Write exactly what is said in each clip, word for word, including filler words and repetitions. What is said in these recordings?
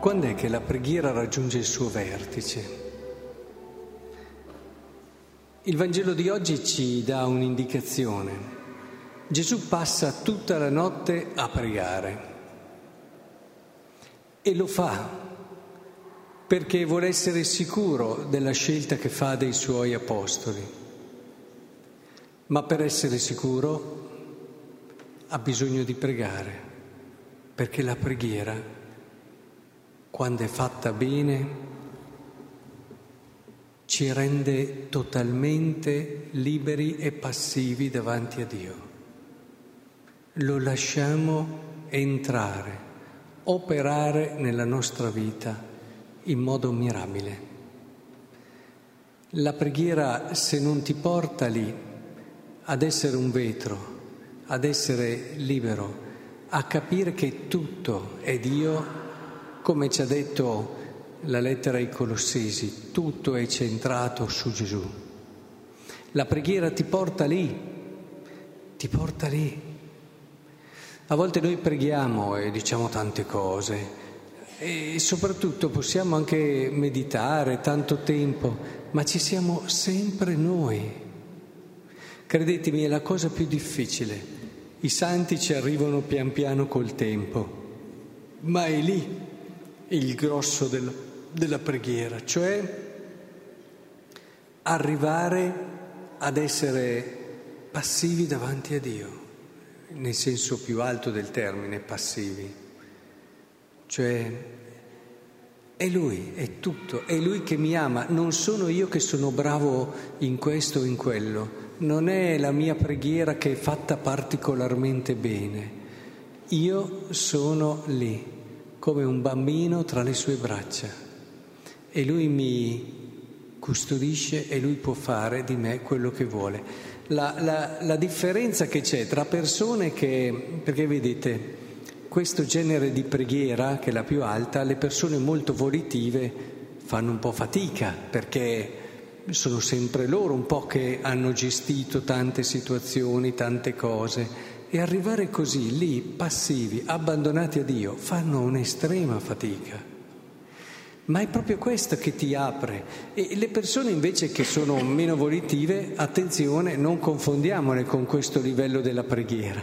Quando è che la preghiera raggiunge il suo vertice? Il Vangelo di oggi ci dà un'indicazione. Gesù passa tutta la notte a pregare e lo fa perché vuole essere sicuro della scelta che fa dei suoi apostoli. Ma per essere sicuro ha bisogno di pregare, perché la preghiera, quando è fatta bene, ci rende totalmente liberi e passivi davanti a Dio. Lo lasciamo entrare, operare nella nostra vita in modo mirabile. La preghiera, se non ti porta lì ad essere un vetro, ad essere libero, a capire che tutto è Dio, come ci ha detto la lettera ai Colossesi, tutto è centrato su Gesù. La preghiera ti porta lì, ti porta lì. A volte noi preghiamo e diciamo tante cose e soprattutto possiamo anche meditare tanto tempo, ma ci siamo sempre noi. Credetemi, è la cosa più difficile. I santi ci arrivano pian piano col tempo, ma è lì il grosso della, della preghiera, cioè arrivare ad essere passivi davanti a Dio. Nel senso più alto del termine, passivi, cioè è Lui, è tutto, è Lui che mi ama, non sono io che sono bravo in questo o in quello, non è la mia preghiera che è fatta particolarmente bene, io sono lì come un bambino tra le sue braccia e Lui mi custodisce e Lui può fare di me quello che vuole. La, la, la differenza che c'è tra persone che, perché vedete, questo genere di preghiera, che è la più alta, le persone molto volitive fanno un po' fatica, perché sono sempre loro un po' che hanno gestito tante situazioni, tante cose, e arrivare così, lì, passivi, abbandonati a Dio, fanno un'estrema fatica. Ma è proprio questo che ti apre. E le persone invece che sono meno volitive, attenzione, non confondiamole con questo livello della preghiera.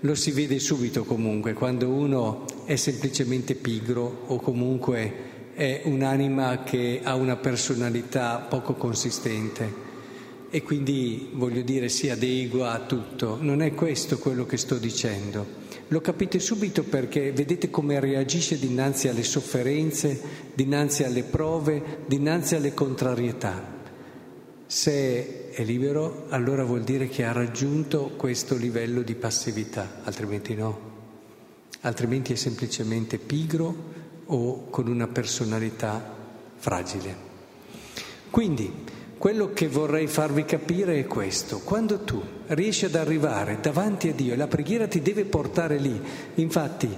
Lo si vede subito comunque, quando uno è semplicemente pigro o comunque è un'anima che ha una personalità poco consistente e quindi, voglio dire, si adegua a tutto. Non è questo quello che sto dicendo. Lo capite subito perché vedete come reagisce dinanzi alle sofferenze, dinanzi alle prove, dinanzi alle contrarietà. Se è libero, allora vuol dire che ha raggiunto questo livello di passività, altrimenti no. Altrimenti è semplicemente pigro o con una personalità fragile. Quindi, quello che vorrei farvi capire è questo. Quando tu riesci ad arrivare davanti a Dio, e la preghiera ti deve portare lì, infatti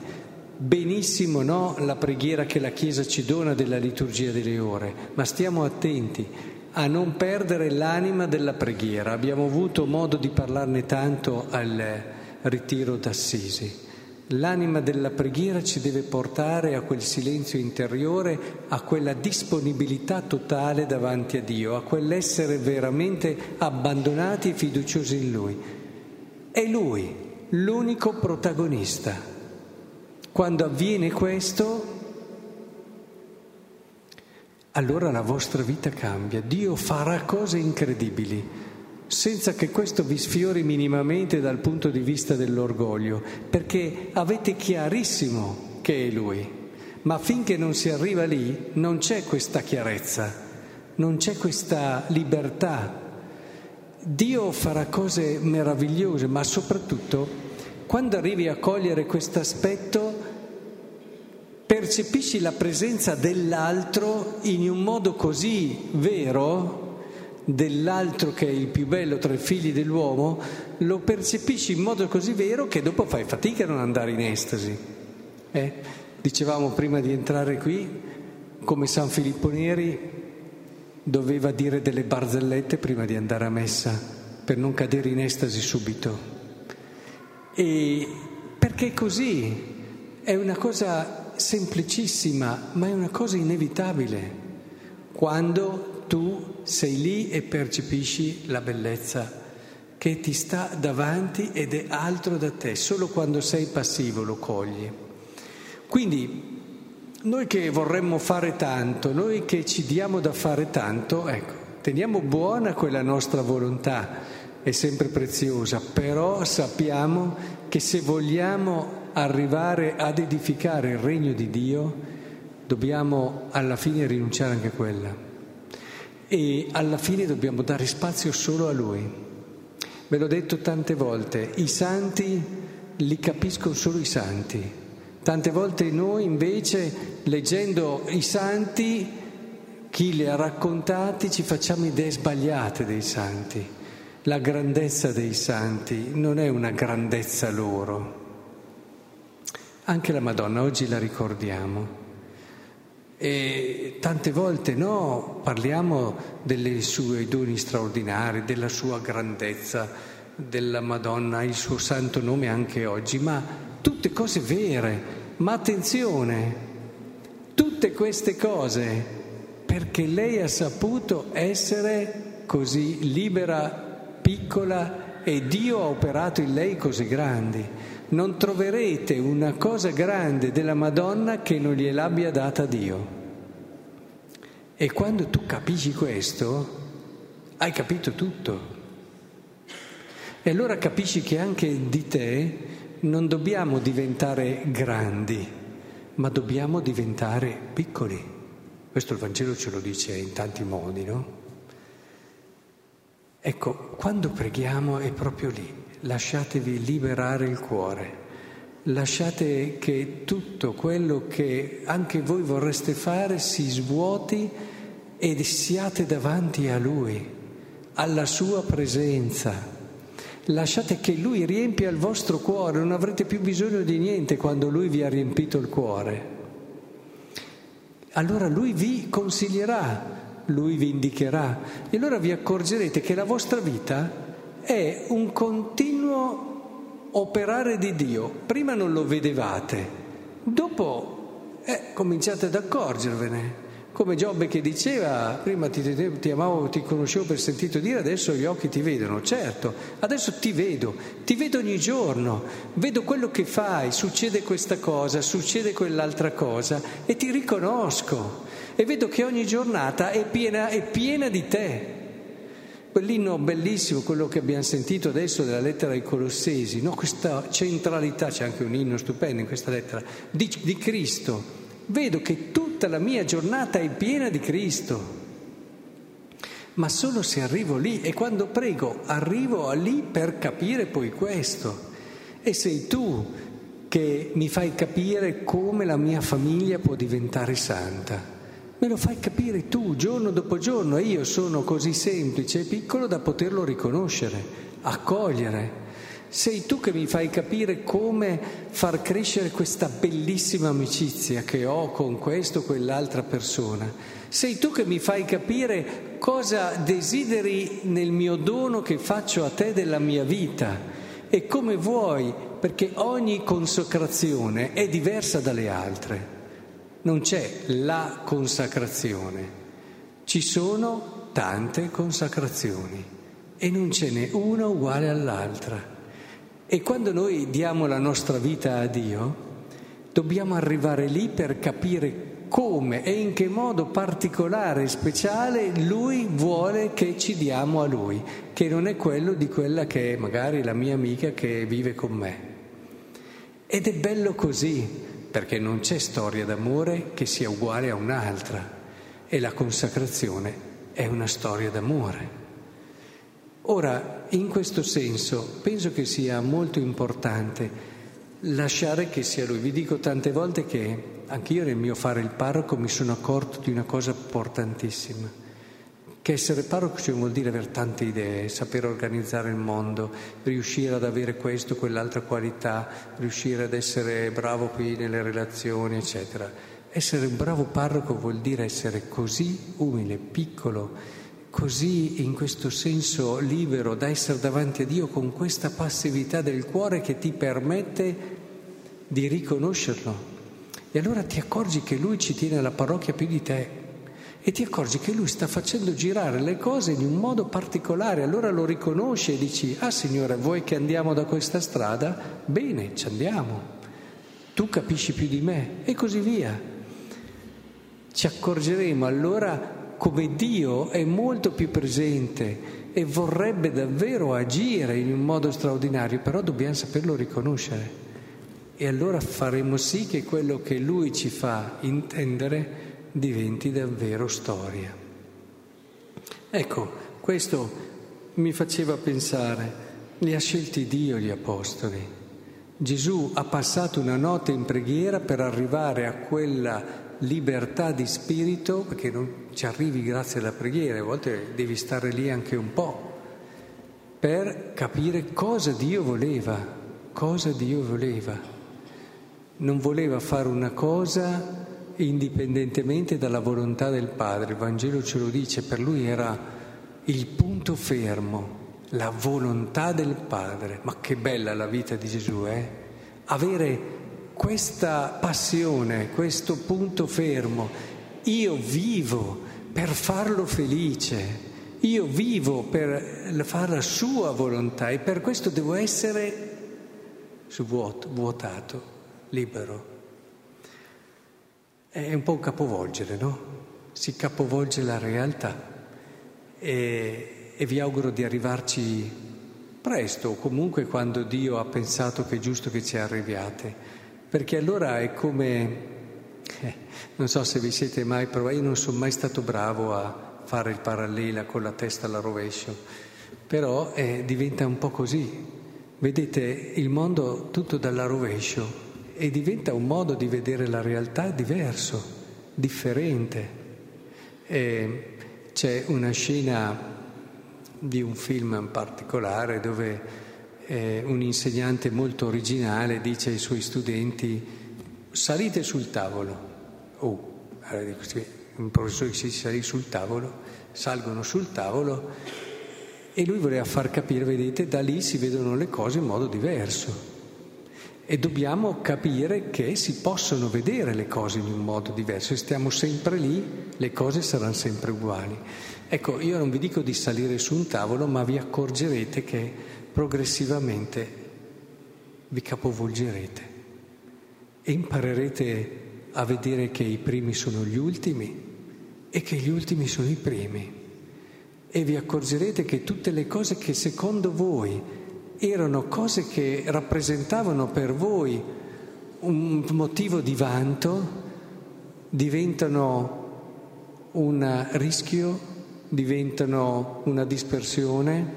benissimo no la preghiera che la Chiesa ci dona della liturgia delle ore, ma stiamo attenti a non perdere l'anima della preghiera. Abbiamo avuto modo di parlarne tanto al ritiro d'Assisi. L'anima della preghiera ci deve portare a quel silenzio interiore, a quella disponibilità totale davanti a Dio, a quell'essere veramente abbandonati e fiduciosi in Lui. È Lui l'unico protagonista. Quando avviene questo, allora la vostra vita cambia. Dio farà cose incredibili, senza che questo vi sfiori minimamente dal punto di vista dell'orgoglio, perché avete chiarissimo che è Lui, ma finché non si arriva lì non c'è questa chiarezza, non c'è questa libertà. Dio farà cose meravigliose, ma soprattutto quando arrivi a cogliere questo aspetto percepisci la presenza dell'altro in un modo così vero, dell'altro che è il più bello tra i figli dell'uomo, lo percepisci in modo così vero che dopo fai fatica a non andare in estasi. Eh? Dicevamo prima di entrare qui come San Filippo Neri doveva dire delle barzellette prima di andare a messa per non cadere in estasi subito. E perché così è una cosa semplicissima, ma è una cosa inevitabile quando tu sei lì e percepisci la bellezza che ti sta davanti ed è altro da te. Solo quando sei passivo lo cogli. Quindi noi che vorremmo fare tanto, noi che ci diamo da fare tanto, ecco, teniamo buona quella nostra volontà, è sempre preziosa, però sappiamo che se vogliamo arrivare ad edificare il regno di Dio dobbiamo alla fine rinunciare anche a quella, e alla fine dobbiamo dare spazio solo a Lui. Ve l'ho detto tante volte, i santi li capiscono solo i santi. Tante volte noi invece, leggendo i santi, chi li ha raccontati, ci facciamo idee sbagliate dei santi. La grandezza dei santi non è una grandezza loro. Anche la Madonna oggi la ricordiamo e tante volte no, parliamo dei suoi doni straordinari, della sua grandezza, della Madonna, il suo santo nome anche oggi, ma tutte cose vere. Ma attenzione, tutte queste cose perché lei ha saputo essere così libera, piccola, e Dio ha operato in lei cose grandi. Non troverete una cosa grande della Madonna che non gliel'abbia data Dio. E quando tu capisci questo, hai capito tutto. E allora capisci che anche di te non dobbiamo diventare grandi, ma dobbiamo diventare piccoli. Questo il Vangelo ce lo dice in tanti modi, no? Ecco, quando preghiamo è proprio lì. Lasciatevi liberare il cuore, lasciate che tutto quello che anche voi vorreste fare si svuoti e siate davanti a Lui, alla Sua presenza. Lasciate che Lui riempia il vostro cuore, non avrete più bisogno di niente quando Lui vi ha riempito il cuore. Allora Lui vi consiglierà, Lui vi indicherà, e allora vi accorgerete che la vostra vita è un continuo operare di Dio. Prima non lo vedevate, dopo eh, cominciate ad accorgervene, come Giobbe che diceva: prima ti, ti, ti amavo, ti conoscevo per sentito dire, adesso gli occhi ti vedono. Certo, adesso ti vedo, ti vedo ogni giorno, vedo quello che fai, succede questa cosa, succede quell'altra cosa e ti riconosco e vedo che ogni giornata è piena, è piena di te. Quell'inno bellissimo, quello che abbiamo sentito adesso della lettera ai Colossesi, no? Questa centralità, c'è anche un inno stupendo in questa lettera, di, di Cristo. Vedo che tutta la mia giornata è piena di Cristo, ma solo se arrivo lì, e quando prego arrivo lì per capire poi questo. E sei tu che mi fai capire come la mia famiglia può diventare santa. Me lo fai capire tu giorno dopo giorno, e io sono così semplice e piccolo da poterlo riconoscere, accogliere. Sei tu che mi fai capire come far crescere questa bellissima amicizia che ho con questo o quell'altra persona. Sei tu che mi fai capire cosa desideri nel mio dono che faccio a te della mia vita e come vuoi, perché ogni consacrazione è diversa dalle altre. Non c'è la consacrazione, ci sono tante consacrazioni e non ce n'è una uguale all'altra. E quando noi diamo la nostra vita a Dio, dobbiamo arrivare lì per capire come e in che modo particolare e speciale Lui vuole che ci diamo a Lui, che non è quello di quella che è magari la mia amica che vive con me. Ed è bello così, perché non c'è storia d'amore che sia uguale a un'altra, e la consacrazione è una storia d'amore. Ora, in questo senso, penso che sia molto importante lasciare che sia Lui. Vi dico tante volte che anch'io nel mio fare il parroco mi sono accorto di una cosa importantissima, che essere parroco cioè vuol dire avere tante idee, sapere organizzare il mondo, riuscire ad avere questo, quell'altra qualità, riuscire ad essere bravo qui nelle relazioni, eccetera. Essere un bravo parroco vuol dire essere così umile, piccolo, così in questo senso libero da essere davanti a Dio con questa passività del cuore che ti permette di riconoscerlo E allora ti accorgi che lui ci tiene alla parrocchia più di te, e ti accorgi che lui sta facendo girare le cose in un modo particolare, allora lo riconosci e dici: ah Signore, vuoi che andiamo da questa strada? Bene, ci andiamo, tu capisci più di me, e così via. Ci accorgeremo allora come Dio è molto più presente e vorrebbe davvero agire in un modo straordinario, però dobbiamo saperlo riconoscere. E allora faremo sì che quello che Lui ci fa intendere diventi davvero storia. Ecco, questo mi faceva pensare. Li ha scelti Dio gli apostoli. Gesù ha passato una notte in preghiera per arrivare a quella libertà di spirito, perché non ci arrivi grazie alla preghiera, a volte devi stare lì anche un po', per capire cosa Dio voleva, cosa Dio voleva. Non voleva fare una cosa indipendentemente dalla volontà del Padre, il Vangelo ce lo dice, per lui era il punto fermo, la volontà del Padre. Ma che bella la vita di Gesù, eh? Avere questa passione, questo punto fermo, io vivo per farlo felice, io vivo per fare la sua volontà, e per questo devo essere vuotato, libero. È un po' un capovolgere, no? Si capovolge la realtà, e, e vi auguro di arrivarci presto, comunque quando Dio ha pensato che è giusto che ci arriviate, perché allora è come, eh, non so se vi siete mai provati, io non sono mai stato bravo a fare il parallela con la testa alla rovescio, però eh, diventa un po' così, vedete il mondo tutto dalla rovescio, e diventa un modo di vedere la realtà diverso, differente. E c'è una scena di un film particolare dove eh, un insegnante molto originale dice ai suoi studenti: salite sul tavolo. Oh, un professore che si salì sul tavolo, salgono sul tavolo, e lui voleva far capire, vedete, da lì si vedono le cose in modo diverso. E dobbiamo capire che si possono vedere le cose in un modo diverso, e stiamo sempre lì, le cose saranno sempre uguali. Ecco, io non vi dico di salire su un tavolo, ma vi accorgerete che progressivamente vi capovolgerete e imparerete a vedere che i primi sono gli ultimi e che gli ultimi sono i primi. E vi accorgerete che tutte le cose che secondo voi erano cose che rappresentavano per voi un motivo di vanto, diventano un rischio, diventano una dispersione,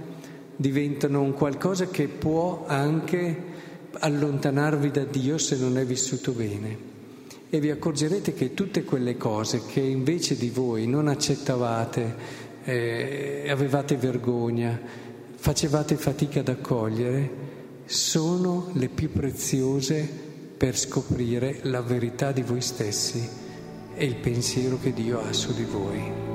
diventano un qualcosa che può anche allontanarvi da Dio se non è vissuto bene. E vi accorgerete che tutte quelle cose che invece di voi non accettavate, eh, avevate vergogna, facevate fatica ad accogliere, sono le più preziose per scoprire la verità di voi stessi e il pensiero che Dio ha su di voi.